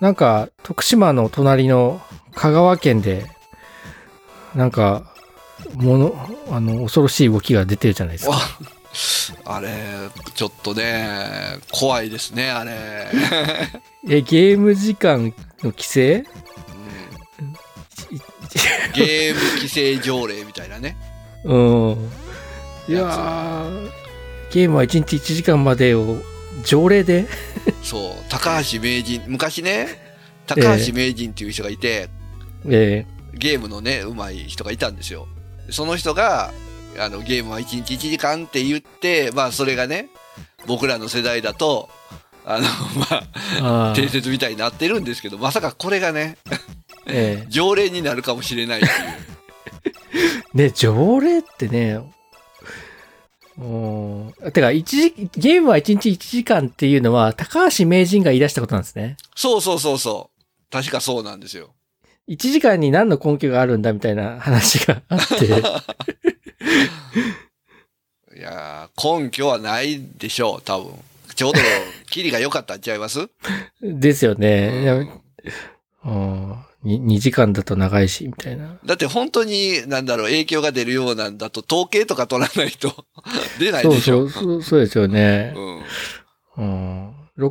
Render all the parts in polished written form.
なんか徳島の隣の香川県でなんか恐ろしい動きが出てるじゃないですか。あれちょっとね怖いですねあれ。ゲーム時間の規制、ゲーム規制条例みたいなね。うん。いやー、ゲームは1日1時間までを条例で。そう、高橋名人、昔ね、高橋名人っていう人がいて、ゲームのね、うまい人がいたんですよ。その人がゲームは1日1時間って言って、まあそれがね、僕らの世代だとまあ、伝説みたいになってるんですけど、まさかこれがね。条例になるかもしれないね。条例ってね、てかゲームは1日1時間っていうのは高橋名人が言い出したことなんですね。そうそうそうそう、確かそうなんですよ。1時間に何の根拠があるんだみたいな話があっていや根拠はないでしょう多分。ちょうどキリが良かったんちゃいますですよね。2時間だと長いし、みたいな。だって本当に、影響が出るようなんだと、統計とか取らないと、出ないでしょ。そうですよね。うん。小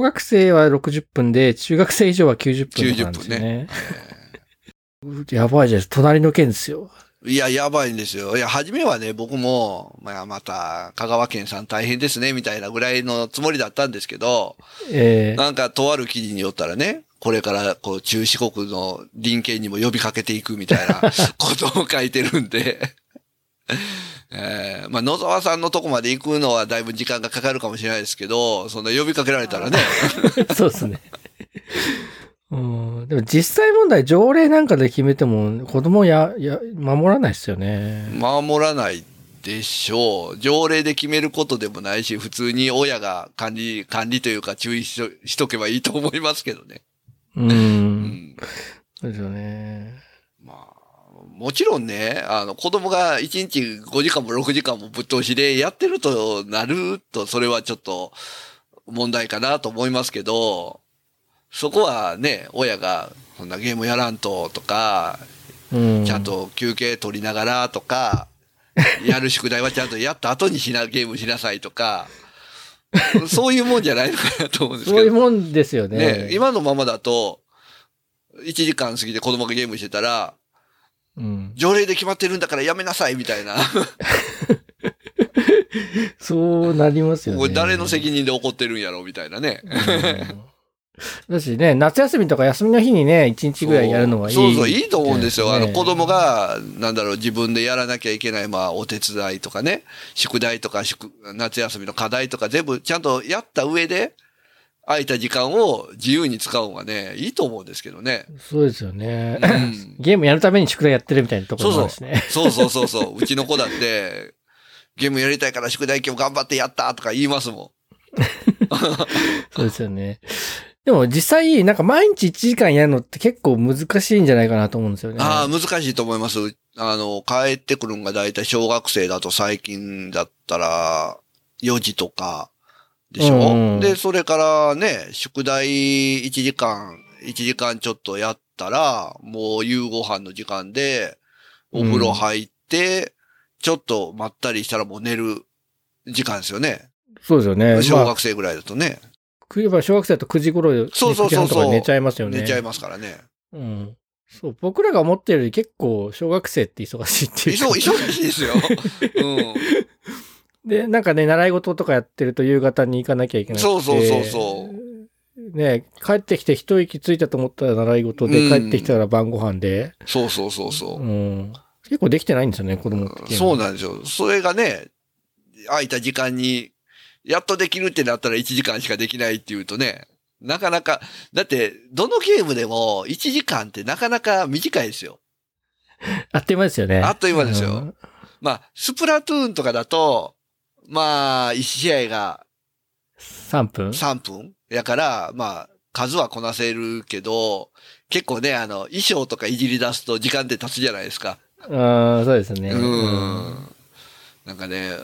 学生は60分で、中学生以上は90分なんですよね。やばいじゃないですか。隣の県ですよ。いや、やばいんですよ。いや、初めはね、僕も、また、香川県さん大変ですね、みたいなぐらいのつもりだったんですけど、なんか、とある記事によったらね、これからこう中四国の隣県にも呼びかけていくみたいなことを書いてるんで、野沢さんのとこまで行くのはだいぶ時間がかかるかもしれないですけど、その呼びかけられたらねそうですね。でも実際問題、条例なんかで決めても子供守らないですよね。守らないでしょう。条例で決めることでもないし、普通に親が管理というか注意しとけばいいと思いますけどね。うん、そうですよね。まあ、もちろんね、子供が1日5時間も6時間もぶっ通しでやってるとなると、それはちょっと問題かなと思いますけど、そこはね、親がそんなゲームやらんととか、ちゃんと休憩取りながらとか、やる宿題はちゃんとやった後にゲームしなさいとか、そういうもんじゃないのかなと思うんですけど。そういうもんですよ ね。今のままだと、1時間過ぎて子供がゲームしてたら、条例で決まってるんだからやめなさいみたいな。そうなりますよね。これ誰の責任で怒ってるんやろみたいなね。だしね、夏休みとか休みの日にね、1日ぐらいやるのはいい。そうそう、いいと思うんですよ。子供が、自分でやらなきゃいけない、お手伝いとかね、宿題とか、夏休みの課題とか、全部ちゃんとやった上で、空いた時間を自由に使うのがね、いいと思うんですけどね。そうですよね。ゲームやるために宿題やってるみたいなところもあるしね。そうそうそうそうそう。うちの子だって、ゲームやりたいから宿題今日頑張ってやったとか言いますもん。そうですよね。でも実際、毎日1時間やるのって結構難しいんじゃないかなと思うんですよね。ああ、難しいと思います。帰ってくるのがだいたい小学生だと最近だったら4時とかでしょ、で、それからね、宿題1時間ちょっとやったら、もう夕ご飯の時間で、お風呂入って、ちょっとまったりしたらもう寝る時間ですよね。そうですよね。小学生ぐらいだとね。小学生だと9時頃に寝ちゃいますよね。寝ちゃいますからね。うん。そう、僕らが思ってるより結構小学生って忙しいっていう。忙しいですよ。うん。で、習い事とかやってると夕方に行かなきゃいけない。そうそうそうそう。ね、帰ってきて一息ついたと思ったら習い事で、帰ってきたら晩ご飯で。そうそうそうそう。うん。結構できてないんですよね、子供って。そうなんですよ。それがね、空いた時間に、やっとできるってなったら1時間しかできないっていうとね、なかなか、だって、どのゲームでも1時間ってなかなか短いですよ。あっという間ですよね。あっという間ですよ。スプラトゥーンとかだと、1試合が3分 ?3 分やから、数はこなせるけど、結構ね、衣装とかいじり出すと時間って経つじゃないですか。そうですね。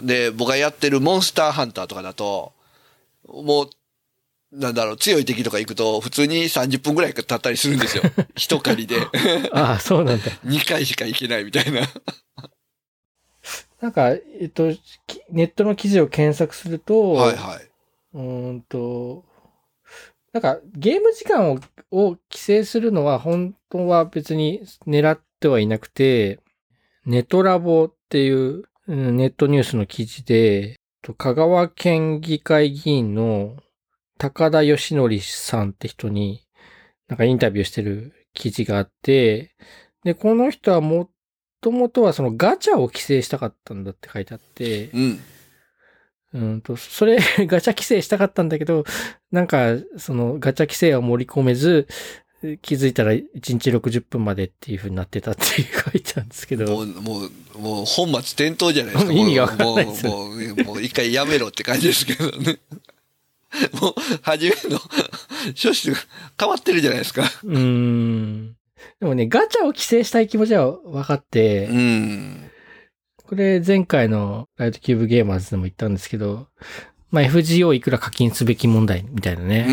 で、僕がやってるモンスターハンターとかだと、もう、なんだろう、強い敵とか行くと普通に30分ぐらい経ったりするんですよ。一狩りで。ああ、そうなんだ。2回しか行けないみたいな。なんか、ネットの記事を検索すると、はいはい。なんか、ゲーム時間を規制するのは本当は別に狙ってはいなくて、ネトラボっていうネットニュースの記事で、香川県議会議員の高田義則さんって人になんかインタビューしてる記事があって、で、この人はもともとはそのガチャを規制したかったんだって書いてあって、それガチャ規制したかったんだけど、なんかそのガチャ規制は盛り込めず、気づいたら1日60分までっていう風になってたって書いてあるんですけど。もう本末転倒じゃないですか。意味がわからないですよ。もう一回やめろって感じですけどね。もう、初めの、諸種変わってるじゃないですか。でもね、ガチャを規制したい気持ちは分かって、これ前回のLight Cube Gamersでも言ったんですけど、まあ、FGO いくら課金すべき問題みたいなね。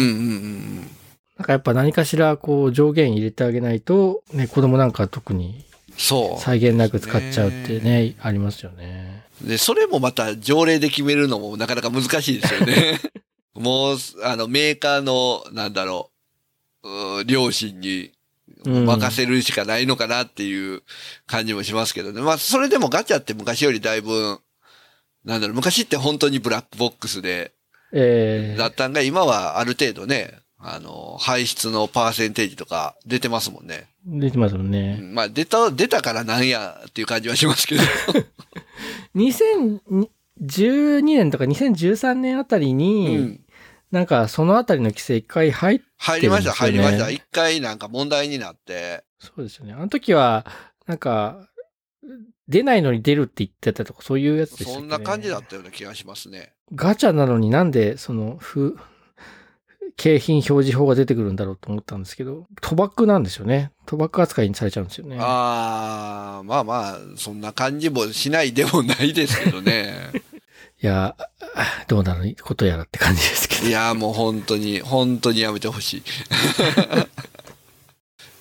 なんかやっぱ何かしらこう上限入れてあげないと、ね、子供なんか特に、そう。際限なく使っちゃうってね、ありますよね。で、それもまた条例で決めるのもなかなか難しいですよね。もう、メーカーの、なんだろう、良心に任せるしかないのかなっていう感じもしますけどね。まあ、それでもガチャって昔よりだいぶ、なんだろう、昔って本当にブラックボックスで、だったんが、今はある程度ね、排出のパーセンテージとか出てますもんね。出てますもんね。まあ、出たからなんやっていう感じはしますけど。2012年とか2013年あたりに、なんかそのあたりの規制一回入ってるんですよね。入りました。一回なんか問題になって。そうですよね。あの時は、なんか、出ないのに出るって言ってたとか、そういうやつでしたね。そんな感じだったような気がしますね。ガチャなのになんで、景品表示法が出てくるんだろうと思ったんですけど、賭博なんですよね。賭博扱いにされちゃうんですよね。ああ、まあまあ、そんな感じもしないでもないですけどね。いや、どうなることやらって感じですけど。いや、もう本当にやめてほしい。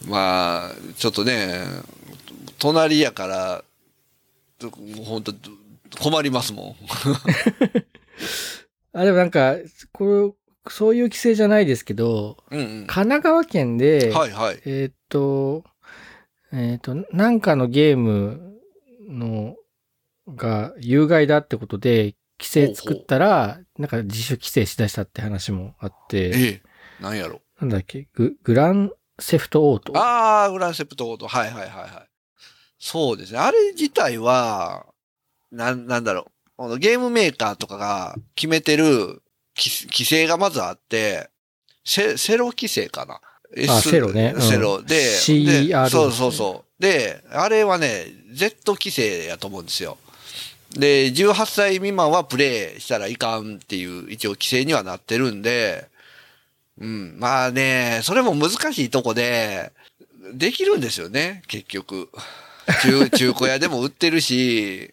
まあ、ちょっとね、隣やから、本当困りますもん。あ、でもなんか、そういう規制じゃないですけど、神奈川県で、はいはい、なんかのゲームのが有害だってことで規制作ったら、なんか自主規制しだしたって話もあって、なんやろ、なんだっけ、グランセフトオート。ああ、グランセフトオート、はいはいはいはい。そうですね。あれ自体はなんだろう、ゲームメーカーとかが決めてる規制がまずあって、セロ規制かな。セロね。セロで、CR。そう。で、あれはね、Z 規制やと思うんですよ。で、18歳未満はプレイしたらいかんっていう一応規制にはなってるんで、まあね、それも難しいとこで、できるんですよね、結局。中古屋でも売ってるし、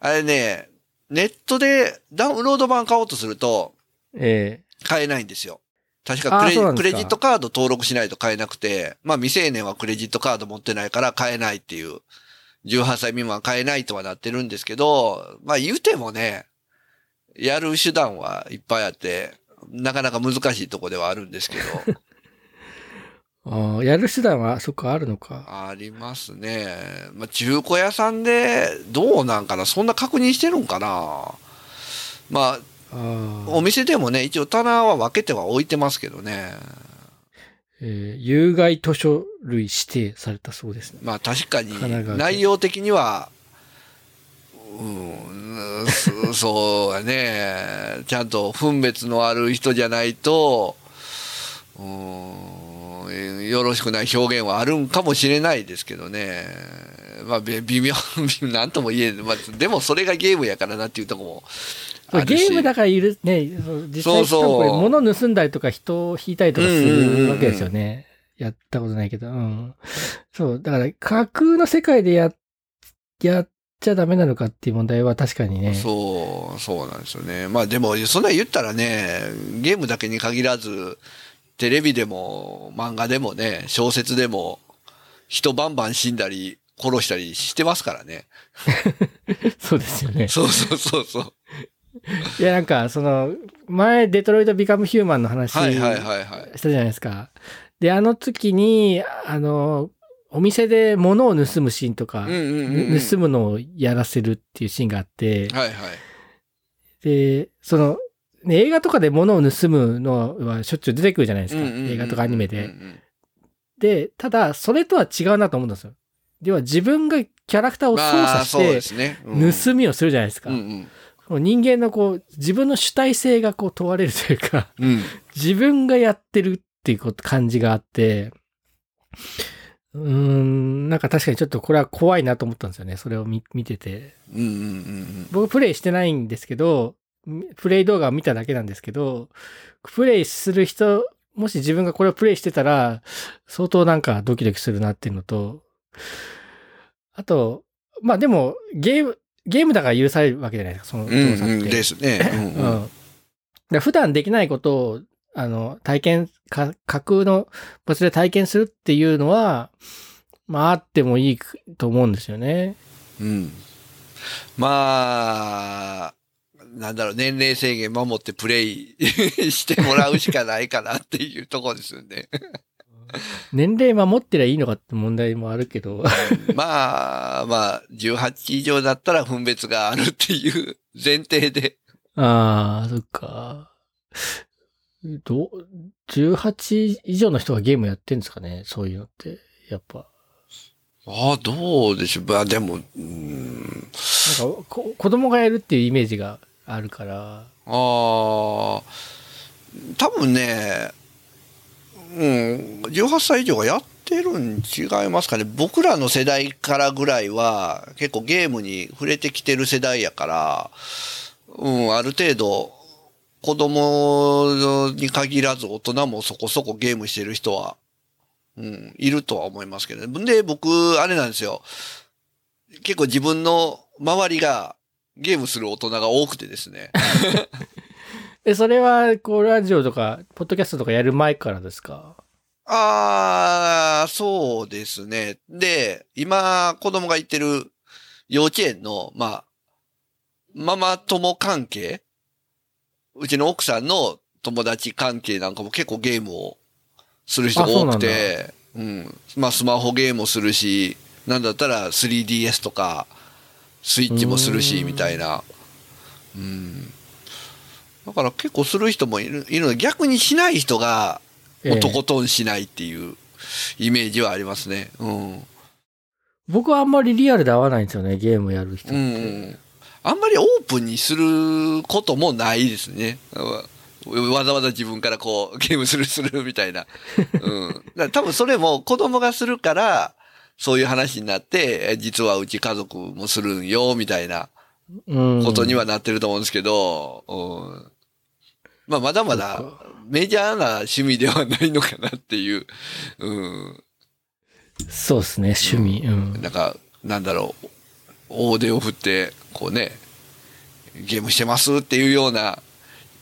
あれね、ネットでダウンロード版買おうとすると、買えないんですよ。確かクレジットカード登録しないと買えなくて、まあ未成年はクレジットカード持ってないから買えないっていう、18歳未満は買えないとはなってるんですけど、まあ言うてもね、やる手段はいっぱいあって、なかなか難しいとこではあるんですけど。あ、やる手段は、そっか、あるのか。ありますね。まあ中古屋さんで、どうなんかな、そんな確認してるんかな。まあ、お店でもね、一応棚は分けては置いてますけどね。有害図書類指定されたそうですね。まあ確かに、内容的には、そうやね。ちゃんと分別のある人じゃないと、よろしくない表現はあるんかもしれないですけどね。まあ微妙、なんとも言えない。まあ、でもそれがゲームやからなっていうとこも。ゲームだからね、実際これ物盗んだりとか人を引いたりとかするわけですよね。やったことないけど。そう、だから架空の世界でやっちゃダメなのかっていう問題は確かにね。そうなんですよね。まあでもそんな言ったらね、ゲームだけに限らずテレビでも漫画でもね、小説でも人バンバン死んだり殺したりしてますからね。そうですよね。そう。いやなんかその前デトロイトビカムヒューマンの話したじゃないですか、はいはいはいはい、であの時にお店で物を盗むシーンとか、盗むのをやらせるっていうシーンがあって、はいはい、でその、ね、映画とかで物を盗むのはしょっちゅう出てくるじゃないですか、映画とかアニメで、でただそれとは違うなと思うんですよ。では自分がキャラクターを操作して、まあね、盗みをするじゃないですか、人間のこう自分の主体性がこう問われるというか、自分がやってるっていう感じがあって、なんか確かにちょっとこれは怖いなと思ったんですよね、それを見てて、僕プレイしてないんですけど、プレイ動画を見ただけなんですけど、プレイする人、もし自分がこれをプレイしてたら相当なんかドキドキするなっていうのと、あとまあでもゲームだから許されるわけじゃないですか、その動作って、ですね。普段できないことを体験架空の場所で体験するっていうのは、まああってもいいと思うんですよね。まあなんだろう、年齢制限守ってプレイしてもらうしかないかなっていうところですよね。年齢守ってりゃいいのかって問題もあるけど。まあ、18以上だったら分別があるっていう前提で。ああ、そっか。18以上の人がゲームやってんですかね、そういうのって、やっぱ。ああ、どうでしょう。まあでも、なんか子供がやるっていうイメージがあるから。多分ね、18歳以上がやってるん違いますかね。僕らの世代からぐらいは結構ゲームに触れてきてる世代やから、ある程度子供に限らず大人もそこそこゲームしてる人は、いるとは思いますけどね。で、僕、あれなんですよ。結構自分の周りがゲームする大人が多くてですね。それはこうラジオとかポッドキャストとかやる前からですか？そうですね。で、今子供が行ってる幼稚園のママ友関係、うちの奥さんの友達関係なんかも結構ゲームをする人が多くて、スマホゲームもするし、なんだったら 3DS とかスイッチもするしみたいな。だから結構する人もいるので、逆にしない人がとことんしないっていうイメージはありますね。僕はあんまりリアルで会わないんですよね、ゲームやる人って。あんまりオープンにすることもないですね。わざわざ自分からこうゲームするみたいな。だから多分それも子供がするからそういう話になって、実はうち家族もするんよみたいなことにはなってると思うんですけど、まだまだメジャーな趣味ではないのかなっていう。そうですね、趣味。なんだろう、大手を振ってこうね、ゲームしてますっていうような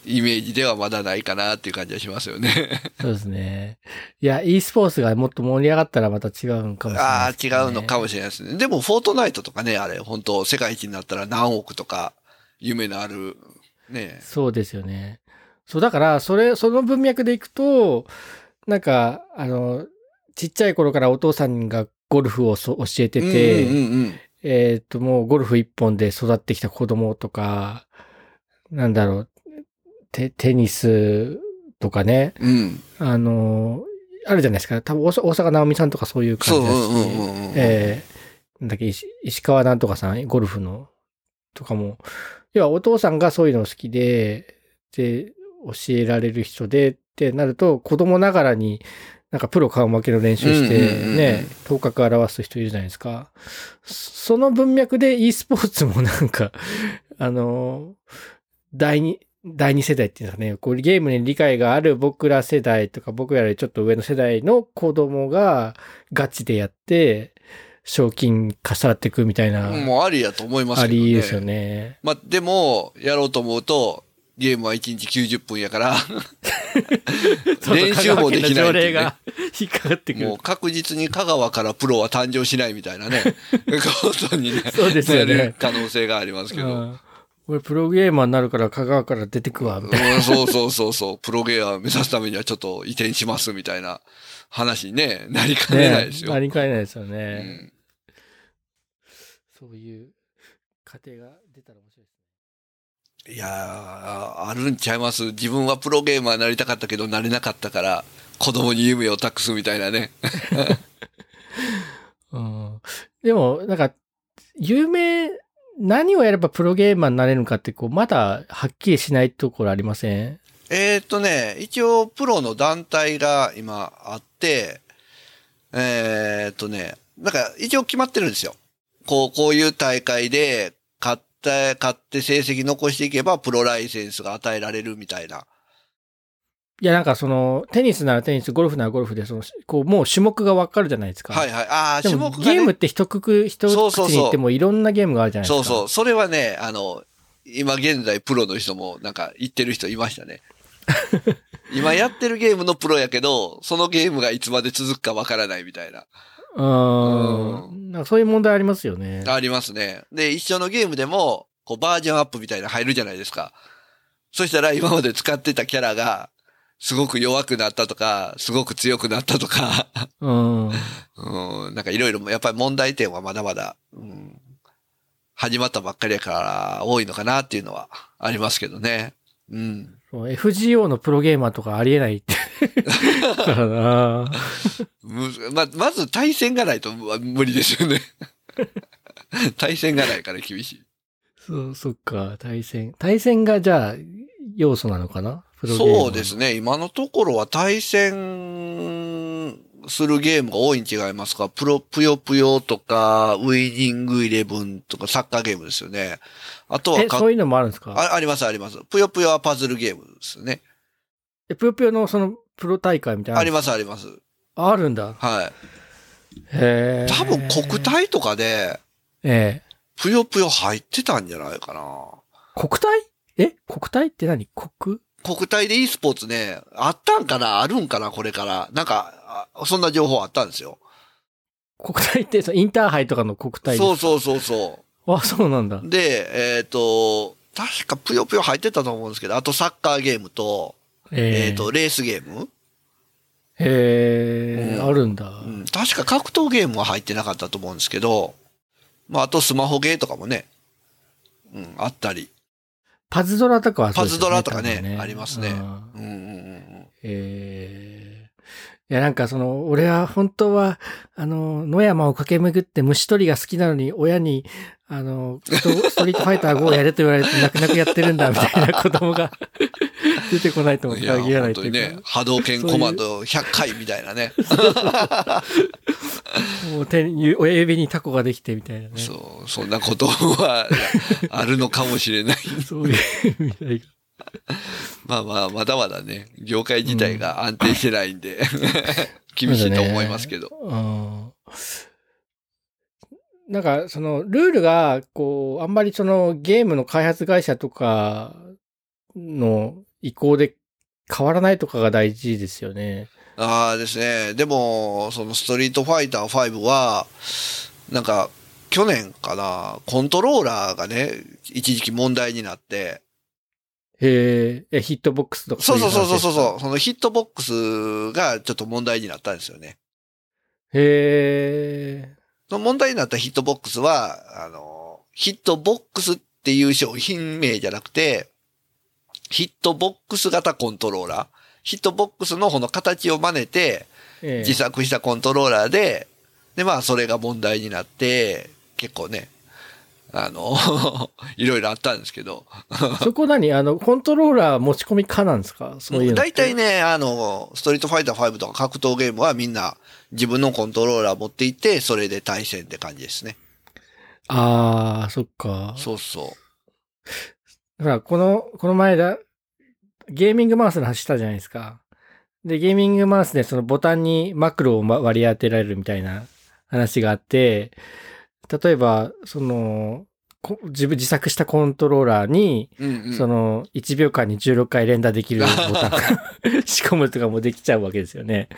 イメージではまだないかなっていう感じはしますよね。そうですね。いや、e スポーツがもっと盛り上がったらまた違うんかもしれないですね。違うのかもしれないですね。でも、フォートナイトとかね、あれ、本当世界一になったら何億とか、夢のある、ね。そうですよね。そう、だから、その文脈でいくと、なんか、ちっちゃい頃からお父さんがゴルフを教えてて、もうゴルフ一本で育ってきた子供とか、なんだろう、テニスとかね、あるじゃないですか。多分大坂なおみさんとかそういう感じだし、なんだっけ、石川なんとかさん、ゴルフのとかも、要はお父さんがそういうの好きで教えられる人でってなると、子供ながらになんかプロ顔負けの練習してね、頭角表す人いるじゃないですか。その文脈で e スポーツもなんか第二世代っていうんですかね、こうゲームに理解がある僕ら世代とか、僕らよりちょっと上の世代の子供がガチでやって、賞金かさっていくみたいな。もうありやと思いますけどね。ありですよね。まあ、でも、やろうと思うと、ゲームは1日90分やから、練習もできないっていうね。引っかかってくる。もう確実に香川からプロは誕生しないみたいなね、ことにね、そうですよね。可能性がありますけど。うん俺、プロゲーマーになるから香川から出てくわ、みたいな。そうそう。プロゲーマー目指すためにはちょっと移転します、みたいな話にね、なりかねないですよ。ね、なりかねないですよね。うん、そういう過程が出たら面白いですね。いやー、あるんちゃいます。自分はプロゲーマーになりたかったけど、なれなかったから、子供に夢を託すみたいなね。うん、でも、なんか、何をやればプロゲーマーになれるのかって、こう、まだはっきりしないところありません？一応、プロの団体が今あって、なんか、一応決まってるんですよ。こういう大会で、買って成績残していけば、プロライセンスが与えられるみたいな。いや、なんかその、テニスならテニス、ゴルフならゴルフで、その、こう、もう種目がわかるじゃないですか。はいはい。ああ、種目が、ね。ゲームって一口に言ってもいろんなゲームがあるじゃないですか。そうそう。それはね、今現在プロの人もなんか言ってる人いましたね。今やってるゲームのプロやけど、そのゲームがいつまで続くかわからないみたいな。なんかそういう問題ありますよね。ありますね。で、一緒のゲームでも、こう、バージョンアップみたいな入るじゃないですか。そしたら今まで使ってたキャラが、すごく弱くなったとか、すごく強くなったとか、なんかいろいろやっぱり問題点はまだまだ、始まったばっかりやから多いのかなっていうのはありますけどね。うん。FGO のプロゲーマーとかありえないってからな。まず対戦がないと無理ですよね。対戦がないから厳しい。そっか対戦。対戦がじゃあ要素なのかな。そうですね。今のところは対戦するゲームが多いに違いますか。ぷよぷよとか、ウィニングイレブンとか、サッカーゲームですよね。あとはそういうのもあるんですか？あります。ぷよぷよはパズルゲームですよね。ぷよぷよのその、プロ大会みたいな。あります。あるんだ。はい。へぇー。多分国体とかで、ぷよぷよ入ってたんじゃないかな。国体？国体って何？国体で e スポーツね、あったんかなあるんかなこれから。なんか、そんな情報あったんですよ。国体って、インターハイとかの国体ですか？そうそう。あ、そうなんだ。で、確かぷよぷよ入ってたと思うんですけど、あとサッカーゲームと、レースゲームあるんだ、うん。確か格闘ゲームは入ってなかったと思うんですけど、まあ、あとスマホゲーとかもね、あったり。パズドラとかはそうですね。パズドラとかね、ありますね。いや、なんかその、俺は本当は、野山を駆け巡って虫取りが好きなのに、親に、ストリートファイター5をやれと言われて、泣く泣くやってるんだ、みたいな子供が出てこないと思って限らないというか。いや、本当にね、波動拳コマンド100回みたいなね。もう親指にタコができてみたいなね。そう、そんなことはあるのかもしれない。そういうみたいな。まあ、まだまだね、業界自体が安定してないんで、厳しいと思いますけど。なんか、その、ルールが、こう、あんまりその、ゲームの開発会社とかの意向で変わらないとかが大事ですよね。ああですね。でも、その、ストリートファイター5は、なんか、去年かな、コントローラーがね、一時期問題になって、ヒットボックスとかそう。そのヒットボックスがちょっと問題になったんですよね。その問題になったヒットボックスは、ヒットボックスっていう商品名じゃなくて、ヒットボックス型コントローラー。ヒットボックスのこの形を真似て、自作したコントローラーで、で、まあ、それが問題になって、結構ね、いろいろあったんですけど。そこ何コントローラー持ち込み可なんですか？そういうの。大体ね、ストリートファイター5とか格闘ゲームはみんな自分のコントローラー持っていて、それで対戦って感じですね。あー、そっか。そう。だから、この前だ、ゲーミングマウスの話したじゃないですか。で、ゲーミングマウスでそのボタンにマクロを割り当てられるみたいな話があって、例えば、その、自作したコントローラーに、うんうん、その、1秒間に16回連打できるボタン仕込むとかもできちゃうわけですよね。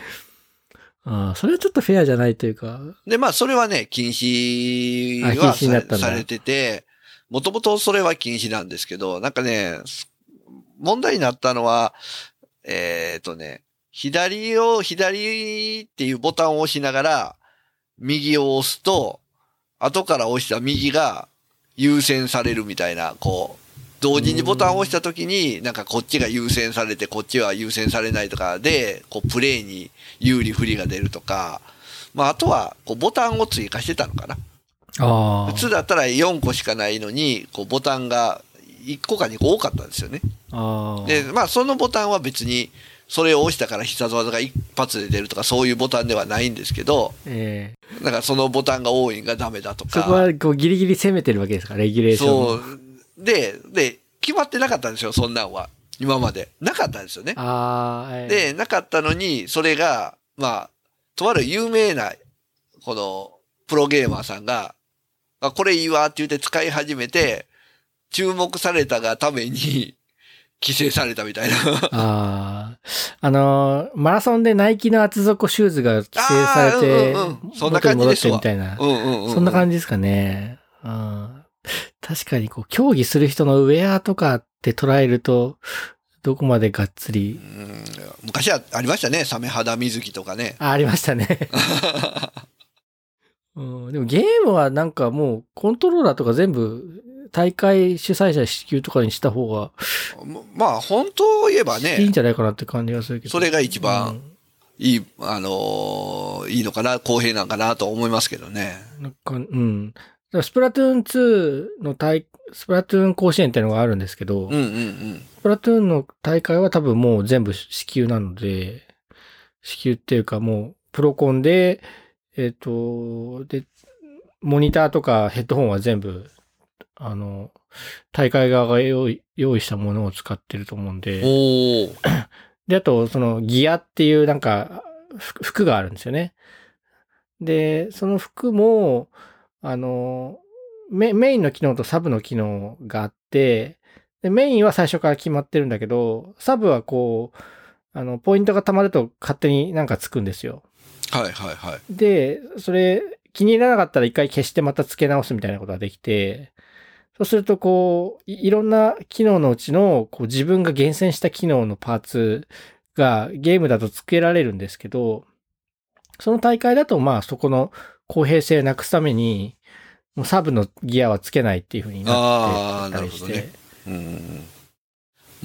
ああ、それはちょっとフェアじゃないというか。で、まあ、それはね、禁止はされてて、もともとそれは禁止なんですけど、なんかね、問題になったのは、左っていうボタンを押しながら、右を押すと、後から押した右が優先されるみたいな、こう、同時にボタンを押したときに、なんかこっちが優先されて、こっちは優先されないとかで、こう、プレイに有利不利が出るとか、まあ、あとは、こう、ボタンを追加してたのかな。ああ。普通だったら4個しかないのに、こう、ボタンが1個か2個多かったんですよね。ああ。で、まあ、そのボタンは別に、それを押したから必殺技が一発で出るとかそういうボタンではないんですけど、なんかそのボタンが多いんがダメだとか、そこはこうギリギリ攻めてるわけですか、レギュレーション。そうで決まってなかったんですよ、そんなんは今までなかったんですよね。でなかったのに、それがまあとある有名なこのプロゲーマーさんがこれいいわって言って使い始めて注目されたがために。規制されたみたいなマラソンでナイキの厚底シューズが規制されて、そんな感じですみたいな、そんな感じですかね。うん、確かにこう競技する人のウェアとかって捉えるとどこまでがっつり、昔はありましたね、サメ肌水着とかね。ありましたね。うん、でもゲームはなんかもうコントローラーとか全部大会主催者支給とかにした方がまあ本当を言えばねいいんじゃないかなって感じがするけど、それが一番いい、いいのかな、公平なんかなと思いますけどね。なんかうん。スプラトゥーン2のスプラトゥーン甲子園っていうのがあるんですけど、スプラトゥーンの大会は多分もう全部支給なので、支給っていうかもうプロコンででモニターとかヘッドホンは全部大会側が用意したものを使ってると思うんで。おで、あと、その、ギアっていう、なんか、服があるんですよね。で、その服も、メインの機能とサブの機能があって、で、メインは最初から決まってるんだけど、サブはこう、ポイントが溜まると勝手になんかつくんですよ。はいはいはい。で、それ、気に入らなかったら一回消してまた付け直すみたいなことができて、そうするとこういろんな機能のうちのこう自分が厳選した機能のパーツがゲームだと付けられるんですけど、その大会だとまあそこの公平性をなくすためにもうサブのギアは付けないっていう風になってたりして、あー、なるほどね。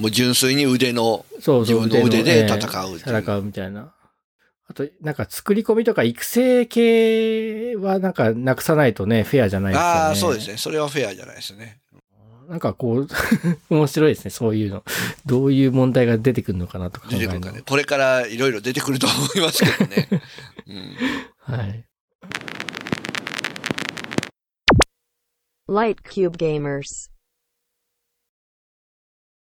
うん、もう純粋に腕の自分の腕で戦うみたいな。あとなんか作り込みとか育成系はなんかなくさないとね、フェアじゃないですよね。ああ、そうですね。それはフェアじゃないですね。なんかこう面白いですね、そういうの。どういう問題が出てくるのかなとか。出てくるかね。これからいろいろ出てくると思いますけどね。うん、はい。Light Cube Gamers